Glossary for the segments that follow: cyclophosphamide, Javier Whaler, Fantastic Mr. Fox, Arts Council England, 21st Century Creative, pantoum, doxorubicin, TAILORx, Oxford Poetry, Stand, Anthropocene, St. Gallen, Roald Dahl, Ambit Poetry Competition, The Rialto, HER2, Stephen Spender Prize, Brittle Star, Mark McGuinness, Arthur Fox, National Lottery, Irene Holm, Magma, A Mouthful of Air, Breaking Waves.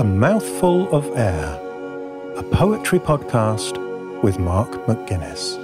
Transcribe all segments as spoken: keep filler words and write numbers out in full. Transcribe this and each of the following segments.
A Mouthful of Air, a poetry podcast with Mark McGuinness.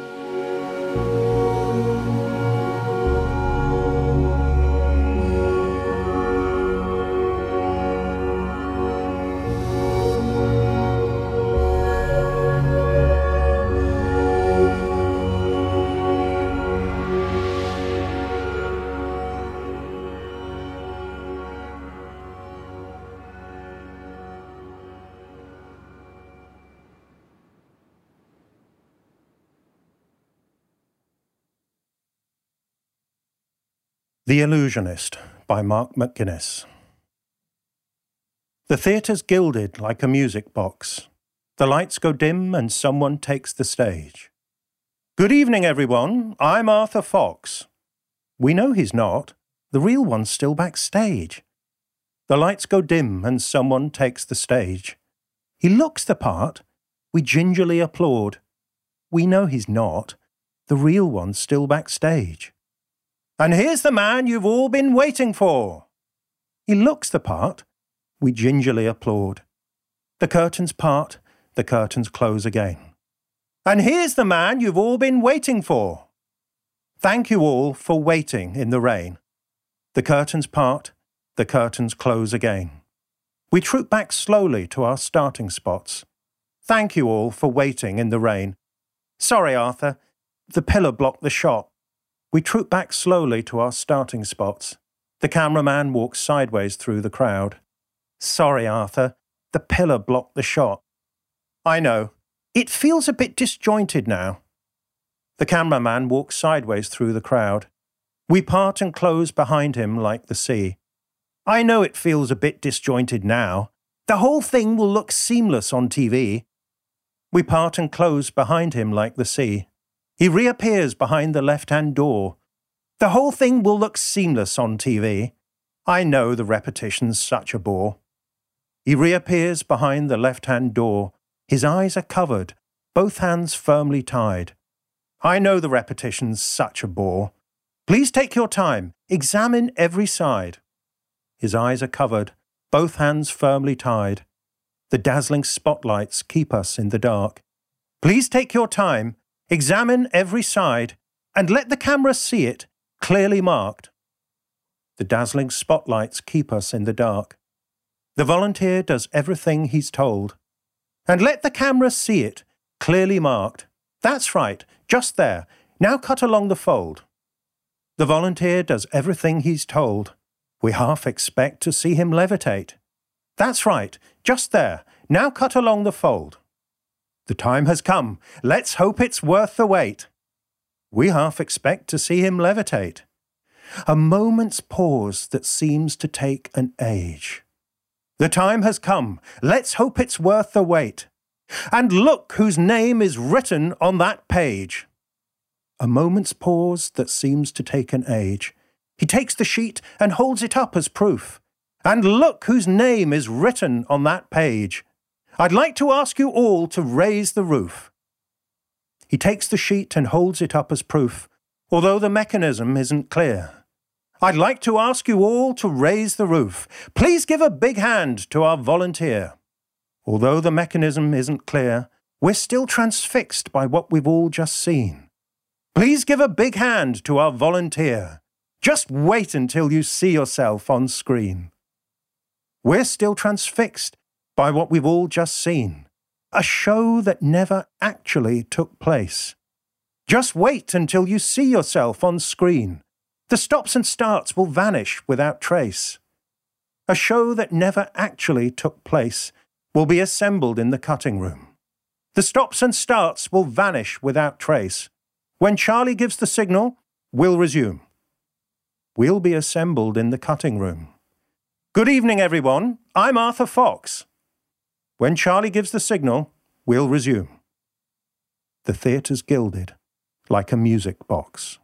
The Illusionist by Mark McGuinness. The theatre's gilded like a music box. The lights go dim and someone takes the stage. Good evening, everyone. I'm Arthur Fox. We know he's not. The real one's still backstage. The lights go dim and someone takes the stage. He looks the part. We gingerly applaud. We know he's not. The real one's still backstage. And here's the man you've all been waiting for. He looks the part. We gingerly applaud. The curtains part. The curtains close again. And here's the man you've all been waiting for. Thank you all for waiting in the rain. The curtains part. The curtains close again. We troop back slowly to our starting spots. Thank you all for waiting in the rain. Sorry, Arthur. The pillar blocked the shot. We troop back slowly to our starting spots. The cameraman walks sideways through the crowd. Sorry, Arthur. The pillar blocked the shot. I know. It feels a bit disjointed now. The cameraman walks sideways through the crowd. We part and close behind him like the sea. I know it feels a bit disjointed now. The whole thing will look seamless on T V. We part and close behind him like the sea. He reappears behind the left-hand door. The whole thing will look seamless on T V. I know the repetition's such a bore. He reappears behind the left-hand door. His eyes are covered, both hands firmly tied. I know the repetition's such a bore. Please take your time. Examine every side. His eyes are covered, both hands firmly tied. The dazzling spotlights keep us in the dark. Please take your time. Examine every side, and let the camera see it, clearly marked. The dazzling spotlights keep us in the dark. The volunteer does everything he's told. And let the camera see it, clearly marked. That's right, just there. Now cut along the fold. The volunteer does everything he's told. We half expect to see him levitate. That's right, just there. Now cut along the fold. The time has come. Let's hope it's worth the wait. We half expect to see him levitate. A moment's pause that seems to take an age. The time has come. Let's hope it's worth the wait. And look whose name is written on that page. A moment's pause that seems to take an age. He takes the sheet and holds it up as proof. And look whose name is written on that page. I'd like to ask you all to raise the roof. He takes the sheet and holds it up as proof, although the mechanism isn't clear. I'd like to ask you all to raise the roof. Please give a big hand to our volunteer. Although the mechanism isn't clear, we're still transfixed by what we've all just seen. Please give a big hand to our volunteer. Just wait until you see yourself on screen. We're still transfixed by what we've all just seen, a show that never actually took place. Just wait until you see yourself on screen. The stops and starts will vanish without trace. A show that never actually took place will be assembled in the cutting room. The stops and starts will vanish without trace. When Charlie gives the signal, we'll resume. We'll be assembled in the cutting room. Good evening, everyone. I'm Arthur Fox. When Charlie gives the signal, we'll resume. The theatre's gilded like a music box.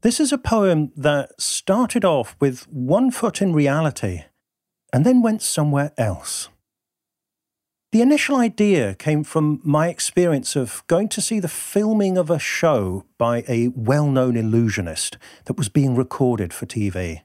This is a poem that started off with one foot in reality and then went somewhere else. The initial idea came from my experience of going to see the filming of a show by a well-known illusionist that was being recorded for T V.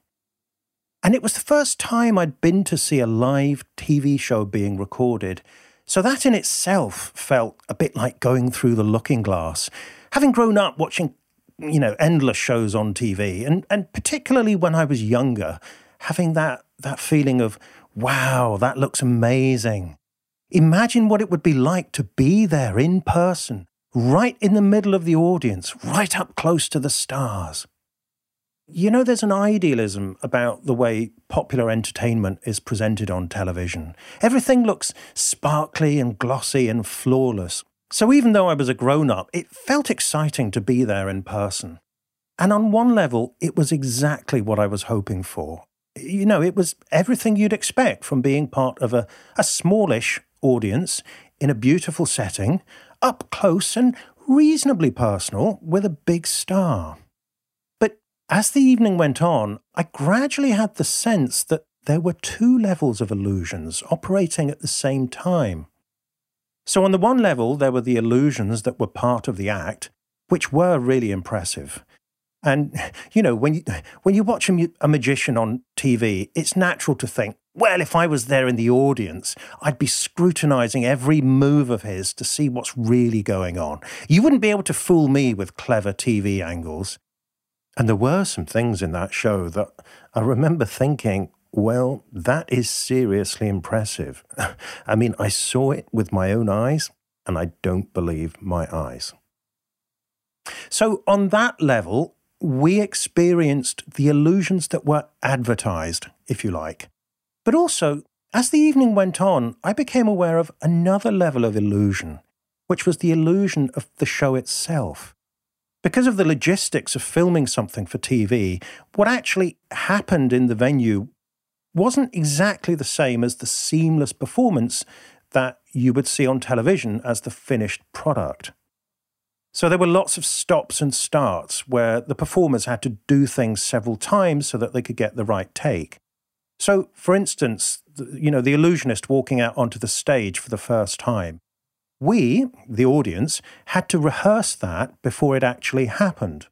And it was the first time I'd been to see a live T V show being recorded, so that in itself felt a bit like going through the looking glass. Having grown up watching, you know, endless shows on T V, and, and particularly when I was younger, having that, that feeling of, wow, that looks amazing. Imagine what it would be like to be there in person, right in the middle of the audience, right up close to the stars. You know, there's an idealism about the way popular entertainment is presented on television. Everything looks sparkly and glossy and flawless. So even though I was a grown-up, it felt exciting to be there in person. And on one level, it was exactly what I was hoping for. You know, it was everything you'd expect from being part of a, a smallish audience in a beautiful setting, up close and reasonably personal with a big star. But as the evening went on, I gradually had the sense that there were two levels of illusions operating at the same time. So on the one level, there were the illusions that were part of the act, which were really impressive. And, you know, when you, when you watch a, a magician on T V, it's natural to think, well, if I was there in the audience, I'd be scrutinising every move of his to see what's really going on. You wouldn't be able to fool me with clever T V angles. And there were some things in that show that I remember thinking, well, that is seriously impressive. I mean, I saw it with my own eyes, and I don't believe my eyes. So on that level, we experienced the illusions that were advertised, if you like. But also, as the evening went on, I became aware of another level of illusion, which was the illusion of the show itself. Because of the logistics of filming something for T V, what actually happened in the venue wasn't exactly the same as the seamless performance that you would see on television as the finished product. So there were lots of stops and starts where the performers had to do things several times so that they could get the right take. So, for instance, you know, the illusionist walking out onto the stage for the first time. We, the audience, had to rehearse that before it actually happened.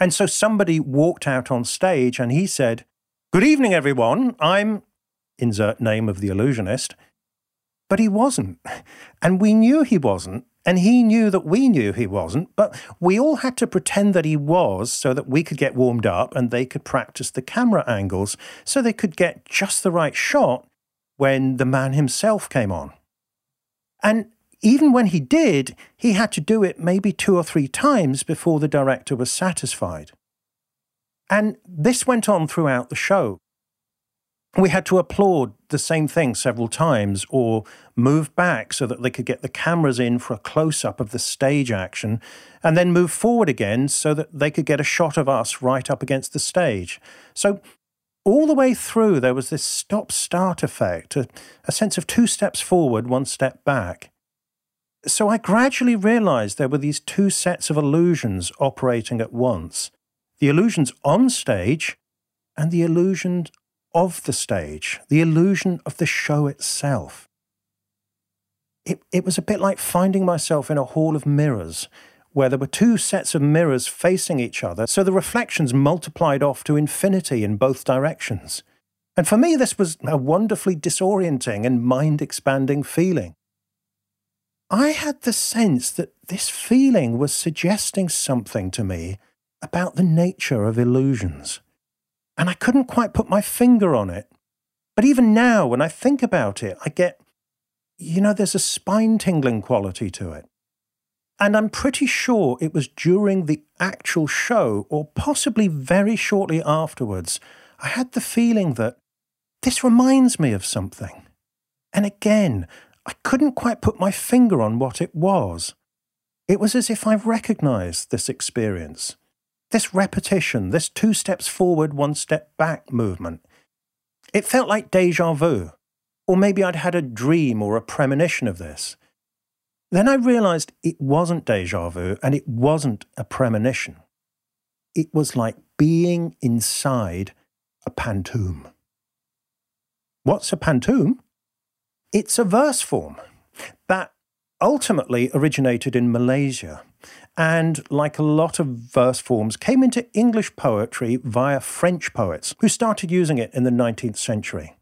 And so somebody walked out on stage and he said, "Good evening, everyone, I'm," insert name of the illusionist. But he wasn't. And we knew he wasn't. And he knew that we knew he wasn't, but we all had to pretend that he was so that we could get warmed up and they could practice the camera angles so they could get just the right shot when the man himself came on. And even when he did, he had to do it maybe two or three times before the director was satisfied. And this went on throughout the show. We had to applaud the same thing several times or move back so that they could get the cameras in for a close-up of the stage action and then move forward again so that they could get a shot of us right up against the stage. So all the way through there was this stop-start effect, a, a sense of two steps forward, one step back. So I gradually realised there were these two sets of illusions operating at once. The illusions on stage and the illusions of the stage, the illusion of the show itself. It, it was a bit like finding myself in a hall of mirrors, where there were two sets of mirrors facing each other, so the reflections multiplied off to infinity in both directions. And for me, this was a wonderfully disorienting and mind-expanding feeling. I had the sense that this feeling was suggesting something to me about the nature of illusions. And I couldn't quite put my finger on it. But even now, when I think about it, I get, you know, there's a spine-tingling quality to it. And I'm pretty sure it was during the actual show, or possibly very shortly afterwards, I had the feeling that this reminds me of something. And again, I couldn't quite put my finger on what it was. It was as if I recognised this experience. This repetition, this two steps forward, one step back movement. It felt like déjà vu, or maybe I'd had a dream or a premonition of this. Then I realised it wasn't déjà vu and it wasn't a premonition. It was like being inside a pantoum. What's a pantoum? It's a verse form that ultimately originated in Malaysia and, like a lot of verse forms, came into English poetry via French poets who started using it in the nineteenth century.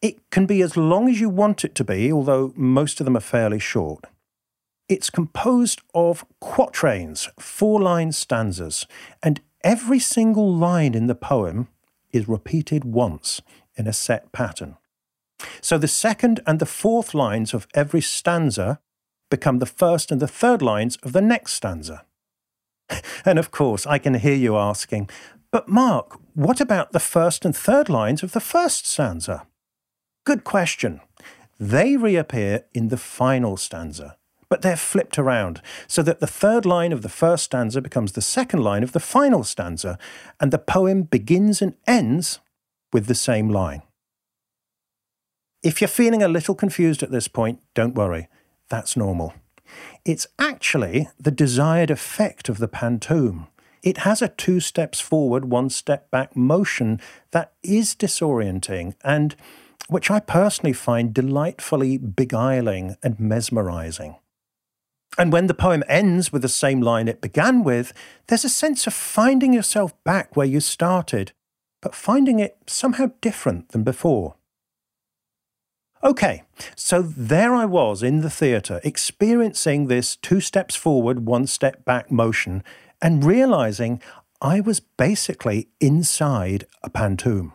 It can be as long as you want it to be, although most of them are fairly short. It's composed of quatrains, four-line stanzas, and every single line in the poem is repeated once in a set pattern. So the second and the fourth lines of every stanza become the first and the third lines of the next stanza. And of course, I can hear you asking, but Mark, what about the first and third lines of the first stanza? Good question. They reappear in the final stanza, but they're flipped around so that the third line of the first stanza becomes the second line of the final stanza, and the poem begins and ends with the same line. If you're feeling a little confused at this point, don't worry. That's normal. It's actually the desired effect of the pantoum. It has a two steps forward, one step back motion that is disorienting and which I personally find delightfully beguiling and mesmerizing. And when the poem ends with the same line it began with, there's a sense of finding yourself back where you started, but finding it somehow different than before. OK, so there I was in the theatre, experiencing this two steps forward, one step back motion, and realising I was basically inside a pantoum.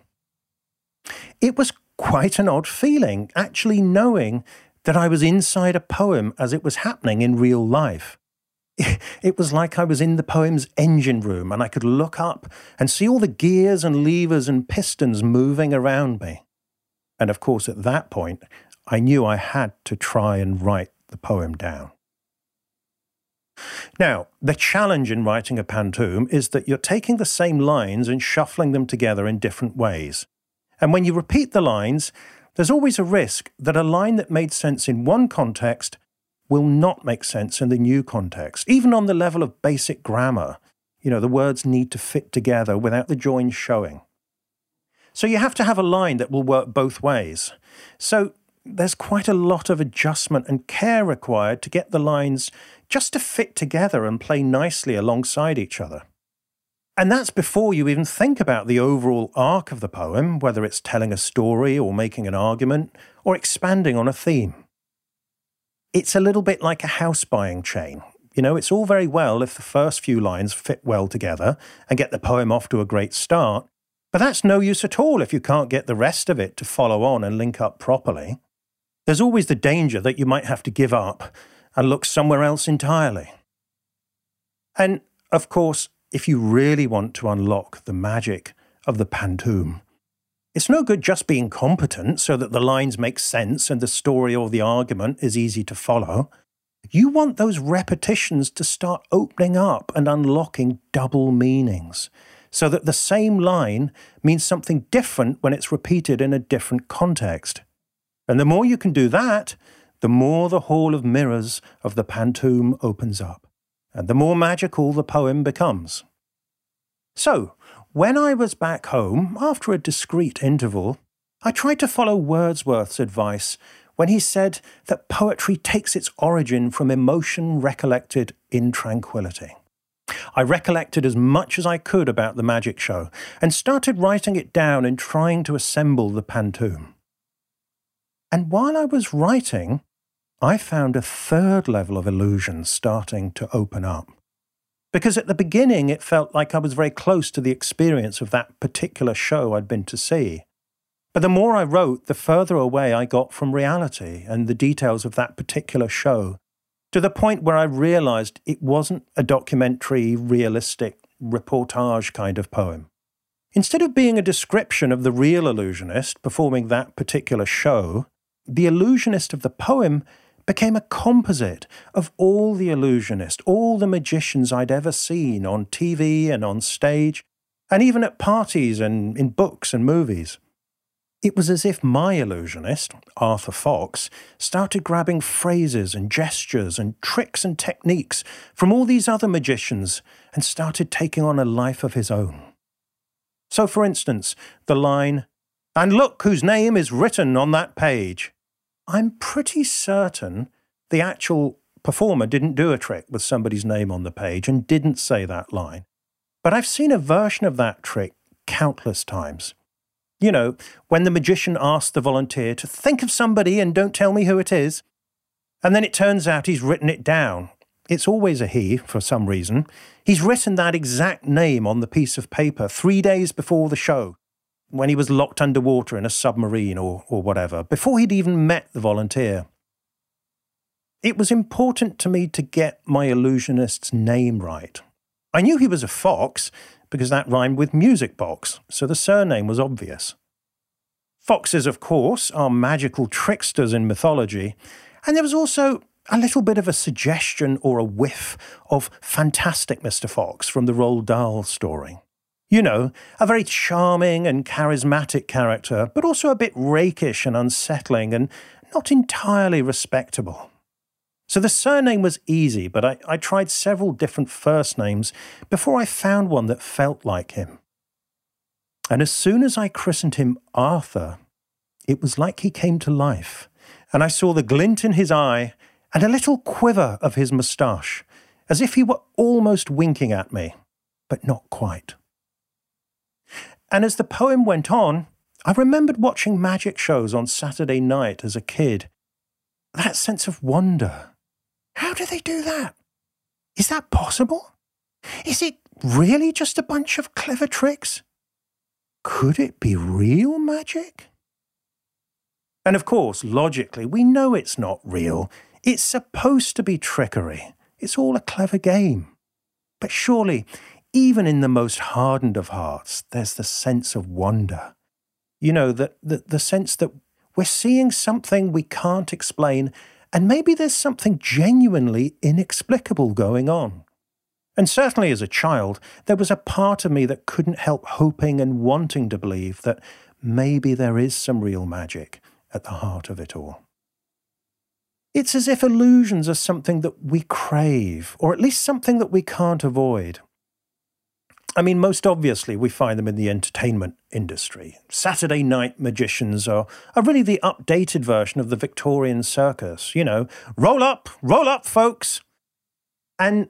It was quite an odd feeling, actually knowing that I was inside a poem as it was happening in real life. It was like I was in the poem's engine room, and I could look up and see all the gears and levers and pistons moving around me. And of course, at that point, I knew I had to try and write the poem down. Now, the challenge in writing a pantoum is that you're taking the same lines and shuffling them together in different ways. And when you repeat the lines, there's always a risk that a line that made sense in one context will not make sense in the new context, even on the level of basic grammar. You know, the words need to fit together without the joins showing. So you have to have a line that will work both ways. So there's quite a lot of adjustment and care required to get the lines just to fit together and play nicely alongside each other. And that's before you even think about the overall arc of the poem, whether it's telling a story or making an argument or expanding on a theme. It's a little bit like a house buying chain. You know, it's all very well if the first few lines fit well together and get the poem off to a great start, but that's no use at all if you can't get the rest of it to follow on and link up properly. There's always the danger that you might have to give up and look somewhere else entirely. And, of course, if you really want to unlock the magic of the pantoum, it's no good just being competent so that the lines make sense and the story or the argument is easy to follow. You want those repetitions to start opening up and unlocking double meanings, so that the same line means something different when it's repeated in a different context. And the more you can do that, the more the hall of mirrors of the pantoum opens up, and the more magical the poem becomes. So, when I was back home, after a discreet interval, I tried to follow Wordsworth's advice when he said that poetry takes its origin from emotion recollected in tranquility. I recollected as much as I could about the magic show and started writing it down and trying to assemble the pantoum. And while I was writing, I found a third level of illusion starting to open up. Because at the beginning, it felt like I was very close to the experience of that particular show I'd been to see. But the more I wrote, the further away I got from reality and the details of that particular show, to the point where I realised it wasn't a documentary, realistic, reportage kind of poem. Instead of being a description of the real illusionist performing that particular show, the illusionist of the poem became a composite of all the illusionists, all the magicians I'd ever seen on T V and on stage, and even at parties and in books and movies. It was as if my illusionist, Arthur Fox, started grabbing phrases and gestures and tricks and techniques from all these other magicians and started taking on a life of his own. So, for instance, the line, And look whose name is written on that page. I'm pretty certain the actual performer didn't do a trick with somebody's name on the page and didn't say that line. But I've seen a version of that trick countless times. You know, when the magician asks the volunteer to think of somebody and don't tell me who it is, and then it turns out he's written it down. It's always a he, for some reason. He's written that exact name on the piece of paper three days before the show, when he was locked underwater in a submarine or, or whatever, before he'd even met the volunteer. It was important to me to get my illusionist's name right. I knew he was a fox, because that rhymed with music box, so the surname was obvious. Foxes, of course, are magical tricksters in mythology, and there was also a little bit of a suggestion or a whiff of Fantastic Mister Fox from the Roald Dahl story. You know, a very charming and charismatic character, but also a bit rakish and unsettling and not entirely respectable. So the surname was easy, but I, I tried several different first names before I found one that felt like him. And as soon as I christened him Arthur, it was like he came to life, and I saw the glint in his eye and a little quiver of his moustache, as if he were almost winking at me, but not quite. And as the poem went on, I remembered watching magic shows on Saturday night as a kid. That sense of wonder. How do they do that? Is that possible? Is it really just a bunch of clever tricks? Could it be real magic? And of course, logically, we know it's not real. It's supposed to be trickery. It's all a clever game. But surely, even in the most hardened of hearts, there's the sense of wonder. You know, the, the, the sense that we're seeing something we can't explain, and maybe there's something genuinely inexplicable going on. And certainly as a child, there was a part of me that couldn't help hoping and wanting to believe that maybe there is some real magic at the heart of it all. It's as if illusions are something that we crave, or at least something that we can't avoid. I mean, most obviously, we find them in the entertainment industry. Saturday night magicians are, are really the updated version of the Victorian circus. You know, roll up, roll up, folks. And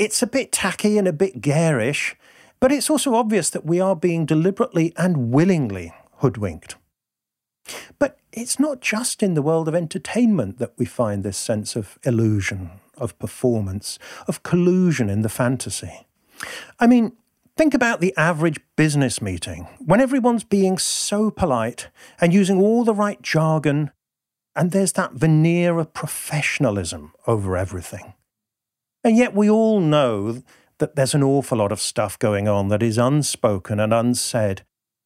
it's a bit tacky and a bit garish, but it's also obvious that we are being deliberately and willingly hoodwinked. But it's not just in the world of entertainment that we find this sense of illusion, of performance, of collusion in the fantasy. I mean, think about the average business meeting, when everyone's being so polite and using all the right jargon, and there's that veneer of professionalism over everything. And yet we all know that there's an awful lot of stuff going on that is unspoken and unsaid,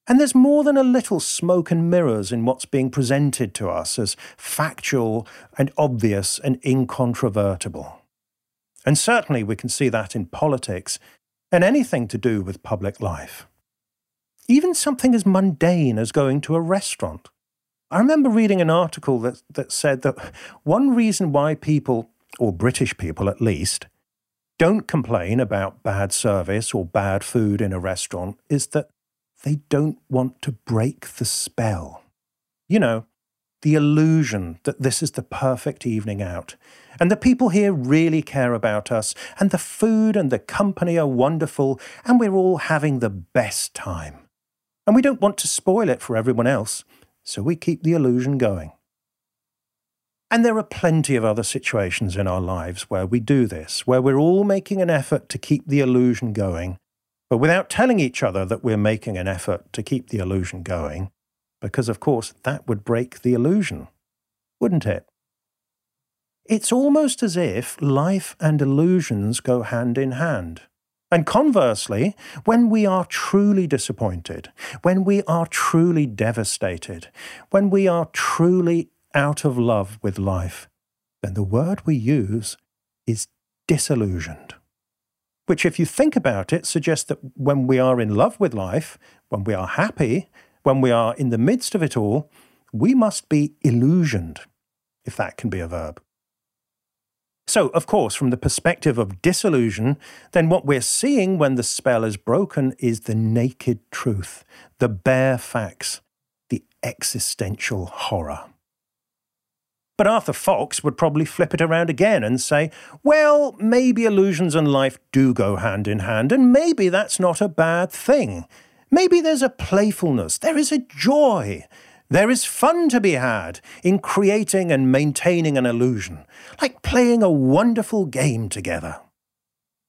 and there's more than a little smoke and mirrors in what's being presented to us as factual and obvious and incontrovertible. And certainly we can see that in politics, and anything to do with public life. Even something as mundane as going to a restaurant. I remember reading an article that, that said that one reason why people, or British people at least, don't complain about bad service or bad food in a restaurant is that they don't want to break the spell. You know, the illusion that this is the perfect evening out, and the people here really care about us, and the food and the company are wonderful, and we're all having the best time. And we don't want to spoil it for everyone else, so we keep the illusion going. And there are plenty of other situations in our lives where we do this, where we're all making an effort to keep the illusion going, but without telling each other that we're making an effort to keep the illusion going. Because, of course, that would break the illusion, wouldn't it? It's almost as if life and illusions go hand in hand. And conversely, when we are truly disappointed, when we are truly devastated, when we are truly out of love with life, then the word we use is disillusioned. Which, if you think about it, suggests that when we are in love with life, when we are happy, when we are in the midst of it all, we must be illusioned, if that can be a verb. So, of course, from the perspective of disillusion, then what we're seeing when the spell is broken is the naked truth, the bare facts, the existential horror. But Arthur Fox would probably flip it around again and say, well, maybe illusions and life do go hand in hand, and maybe that's not a bad thing. Maybe there's a playfulness, there is a joy, there is fun to be had in creating and maintaining an illusion, like playing a wonderful game together.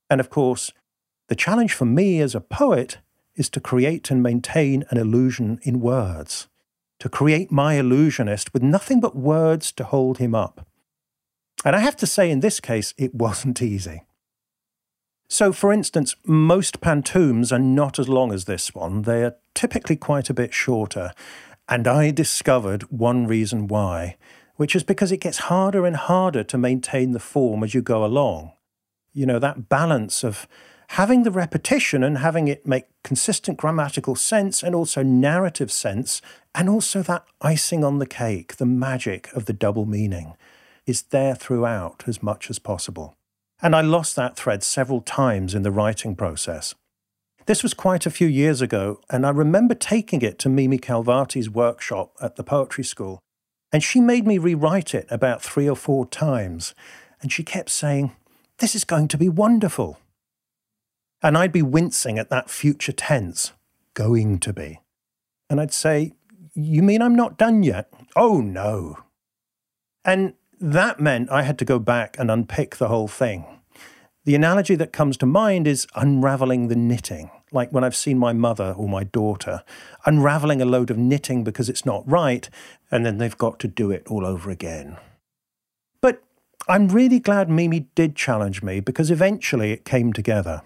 And of course, the challenge for me as a poet is to create and maintain an illusion in words. To create my illusionist with nothing but words to hold him up. And I have to say, in this case, it wasn't easy. So, for instance, most pantoums are not as long as this one. They are typically quite a bit shorter. And I discovered one reason why, which is because it gets harder and harder to maintain the form as you go along. You know, that balance of having the repetition and having it make consistent grammatical sense and also narrative sense, and also that icing on the cake, the magic of the double meaning, is there throughout as much as possible. And I lost that thread several times in the writing process. This was quite a few years ago, and I remember taking it to Mimi Calvati's workshop at the poetry school, and she made me rewrite it about three or four times, and she kept saying, "This is going to be wonderful." And I'd be wincing at that future tense, going to be. And I'd say, you mean I'm not done yet? Oh, no. And that meant I had to go back and unpick the whole thing. The analogy that comes to mind is unravelling the knitting, like when I've seen my mother or my daughter unravelling a load of knitting because it's not right, and then they've got to do it all over again. But I'm really glad Mimi did challenge me, because eventually it came together.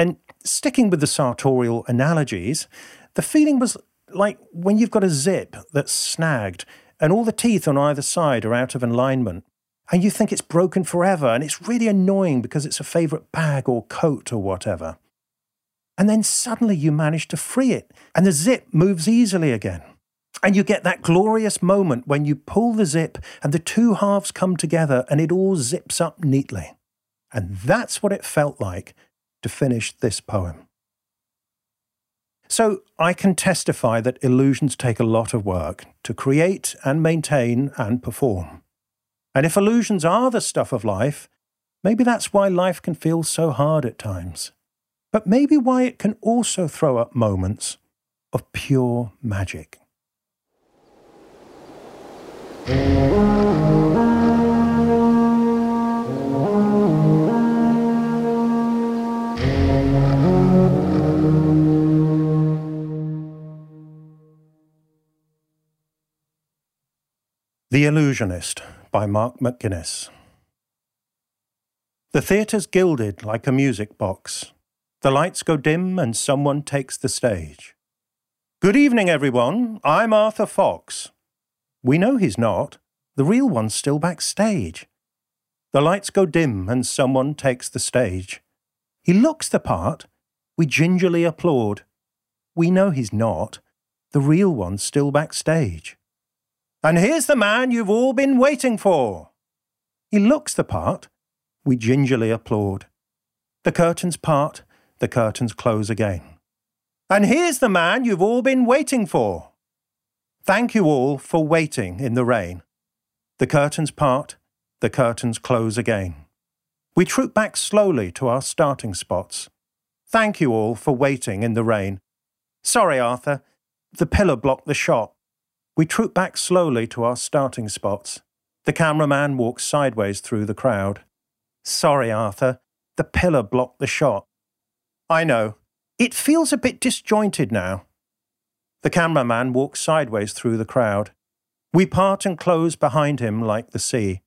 And sticking with the sartorial analogies, the feeling was like when you've got a zip that's snagged and all the teeth on either side are out of alignment, and you think it's broken forever and it's really annoying because it's a favourite bag or coat or whatever. And then suddenly you manage to free it and the zip moves easily again. And you get that glorious moment when you pull the zip and the two halves come together and it all zips up neatly. And that's what it felt like to finish this poem. So I can testify that illusions take a lot of work to create and maintain and perform. And if illusions are the stuff of life, maybe that's why life can feel so hard at times. But maybe why it can also throw up moments of pure magic. The Illusionist by Mark McGuinness. The theatre's gilded like a music box. The lights go dim and someone takes the stage. Good evening, everyone. I'm Arthur Fox. We know he's not. The real one's still backstage. The lights go dim and someone takes the stage. He looks the part. We gingerly applaud. We know he's not. The real one's still backstage. And here's the man you've all been waiting for. He looks the part. We gingerly applaud. The curtains part. The curtains close again. And here's the man you've all been waiting for. Thank you all for waiting in the rain. The curtains part. The curtains close again. We troop back slowly to our starting spots. Thank you all for waiting in the rain. Sorry, Arthur. The pillar blocked the shot. We troop back slowly to our starting spots. The cameraman walks sideways through the crowd. Sorry, Arthur. The pillar blocked the shot. I know. It feels a bit disjointed now. The cameraman walks sideways through the crowd. We part and close behind him like the sea.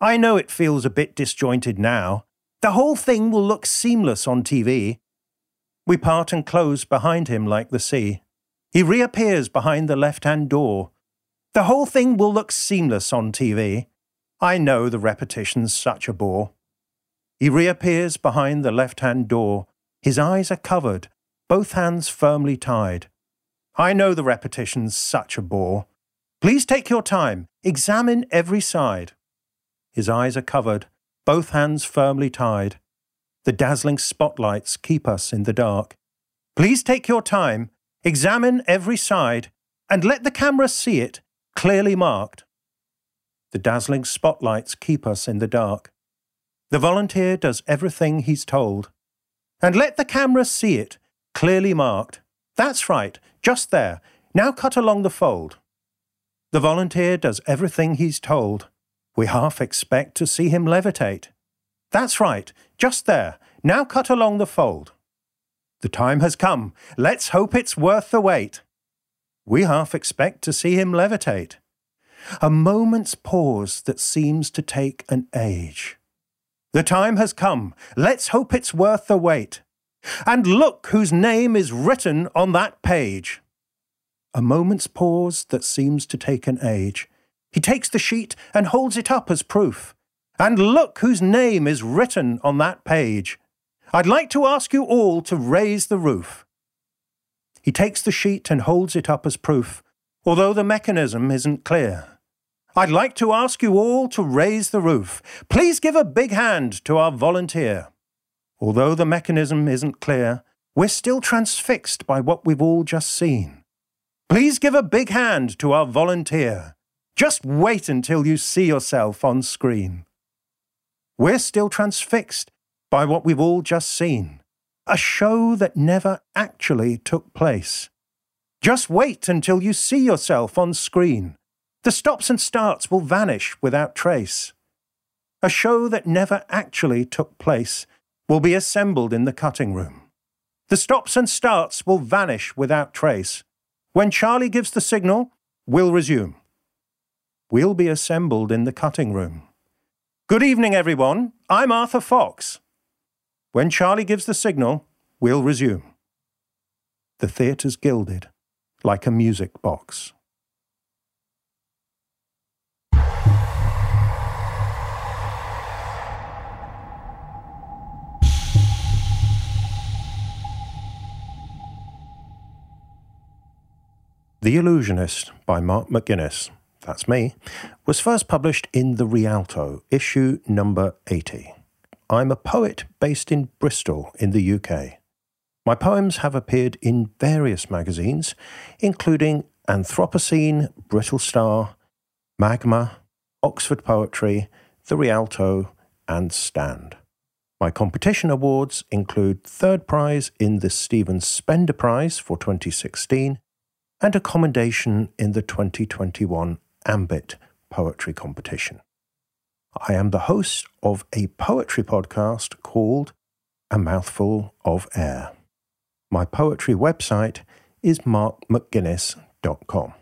I know it feels a bit disjointed now. The whole thing will look seamless on T V. We part and close behind him like the sea. He reappears behind the left-hand door. The whole thing will look seamless on T V. I know the repetition's such a bore. He reappears behind the left-hand door. His eyes are covered, both hands firmly tied. I know the repetition's such a bore. Please take your time. Examine every side. His eyes are covered, both hands firmly tied. The dazzling spotlights keep us in the dark. Please take your time. Examine every side. and let the camera see it, clearly marked. The dazzling spotlights keep us in the dark. The volunteer does everything he's told. And let the camera see it, clearly marked. That's right, just there. Now cut along the fold. The volunteer does everything he's told. We half expect to see him levitate. That's right, just there. Now cut along the fold. The time has come. Let's hope it's worth the wait. We half expect to see him levitate. A moment's pause that seems to take an age. The time has come. Let's hope it's worth the wait. And look whose name is written on that page. A moment's pause that seems to take an age. He takes the sheet and holds it up as proof. And look whose name is written on that page. I'd like to ask you all to raise the roof. He takes the sheet and holds it up as proof, although the mechanism isn't clear. I'd like to ask you all to raise the roof. Please give a big hand to our volunteer. Although the mechanism isn't clear, we're still transfixed by what we've all just seen. Please give a big hand to our volunteer. Just wait until you see yourself on screen. We're still transfixed by what we've all just seen. A show that never actually took place. Just wait until you see yourself on screen. The stops and starts will vanish without trace. A show that never actually took place will be assembled in the cutting room. The stops and starts will vanish without trace. When Charlie gives the signal, we'll resume. We'll be assembled in the cutting room. Good evening, everyone. I'm Arthur Fox. When Charlie gives the signal, we'll resume. The theatre's gilded like a music box. The Illusionist by Mark McGuinness, that's me, was first published in The Rialto, issue number eighty. I'm a poet based in Bristol in the U K. My poems have appeared in various magazines, including Anthropocene, Brittle Star, Magma, Oxford Poetry, The Rialto, and Stand. My competition awards include third prize in the Stephen Spender Prize for twenty sixteen, and a commendation in the twenty twenty-one Ambit Poetry Competition. I am the host of a poetry podcast called A Mouthful of Air. My poetry website is mark m c guinness dot com.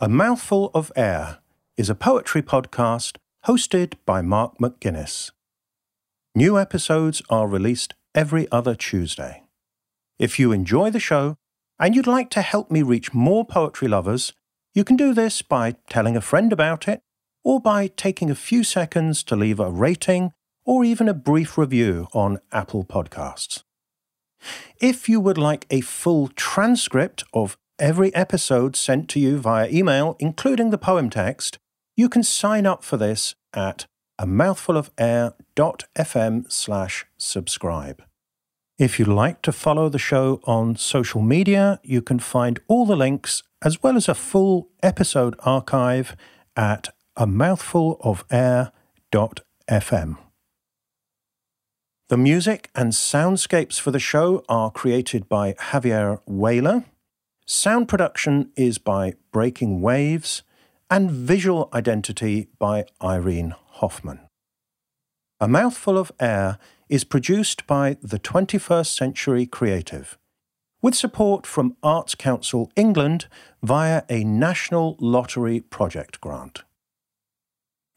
A Mouthful of Air is a poetry podcast hosted by Mark McGuinness. New episodes are released every other Tuesday. If you enjoy the show and you'd like to help me reach more poetry lovers, you can do this by telling a friend about it or by taking a few seconds to leave a rating or even a brief review on Apple Podcasts. If you would like a full transcript of every episode sent to you via email, including the poem text, you can sign up for this at a mouthful of air dot f m slash subscribe. If you'd like to follow the show on social media, you can find all the links as well as a full episode archive at a mouthful of air dot f m. The music and soundscapes for the show are created by Javier Whaler. Sound production is by Breaking Waves, and visual identity by Irene Holm. A Mouthful of Air is produced by the twenty-first Century Creative, with support from Arts Council England via a National Lottery project grant.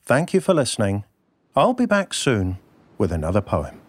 Thank you for listening. I'll be back soon with another poem.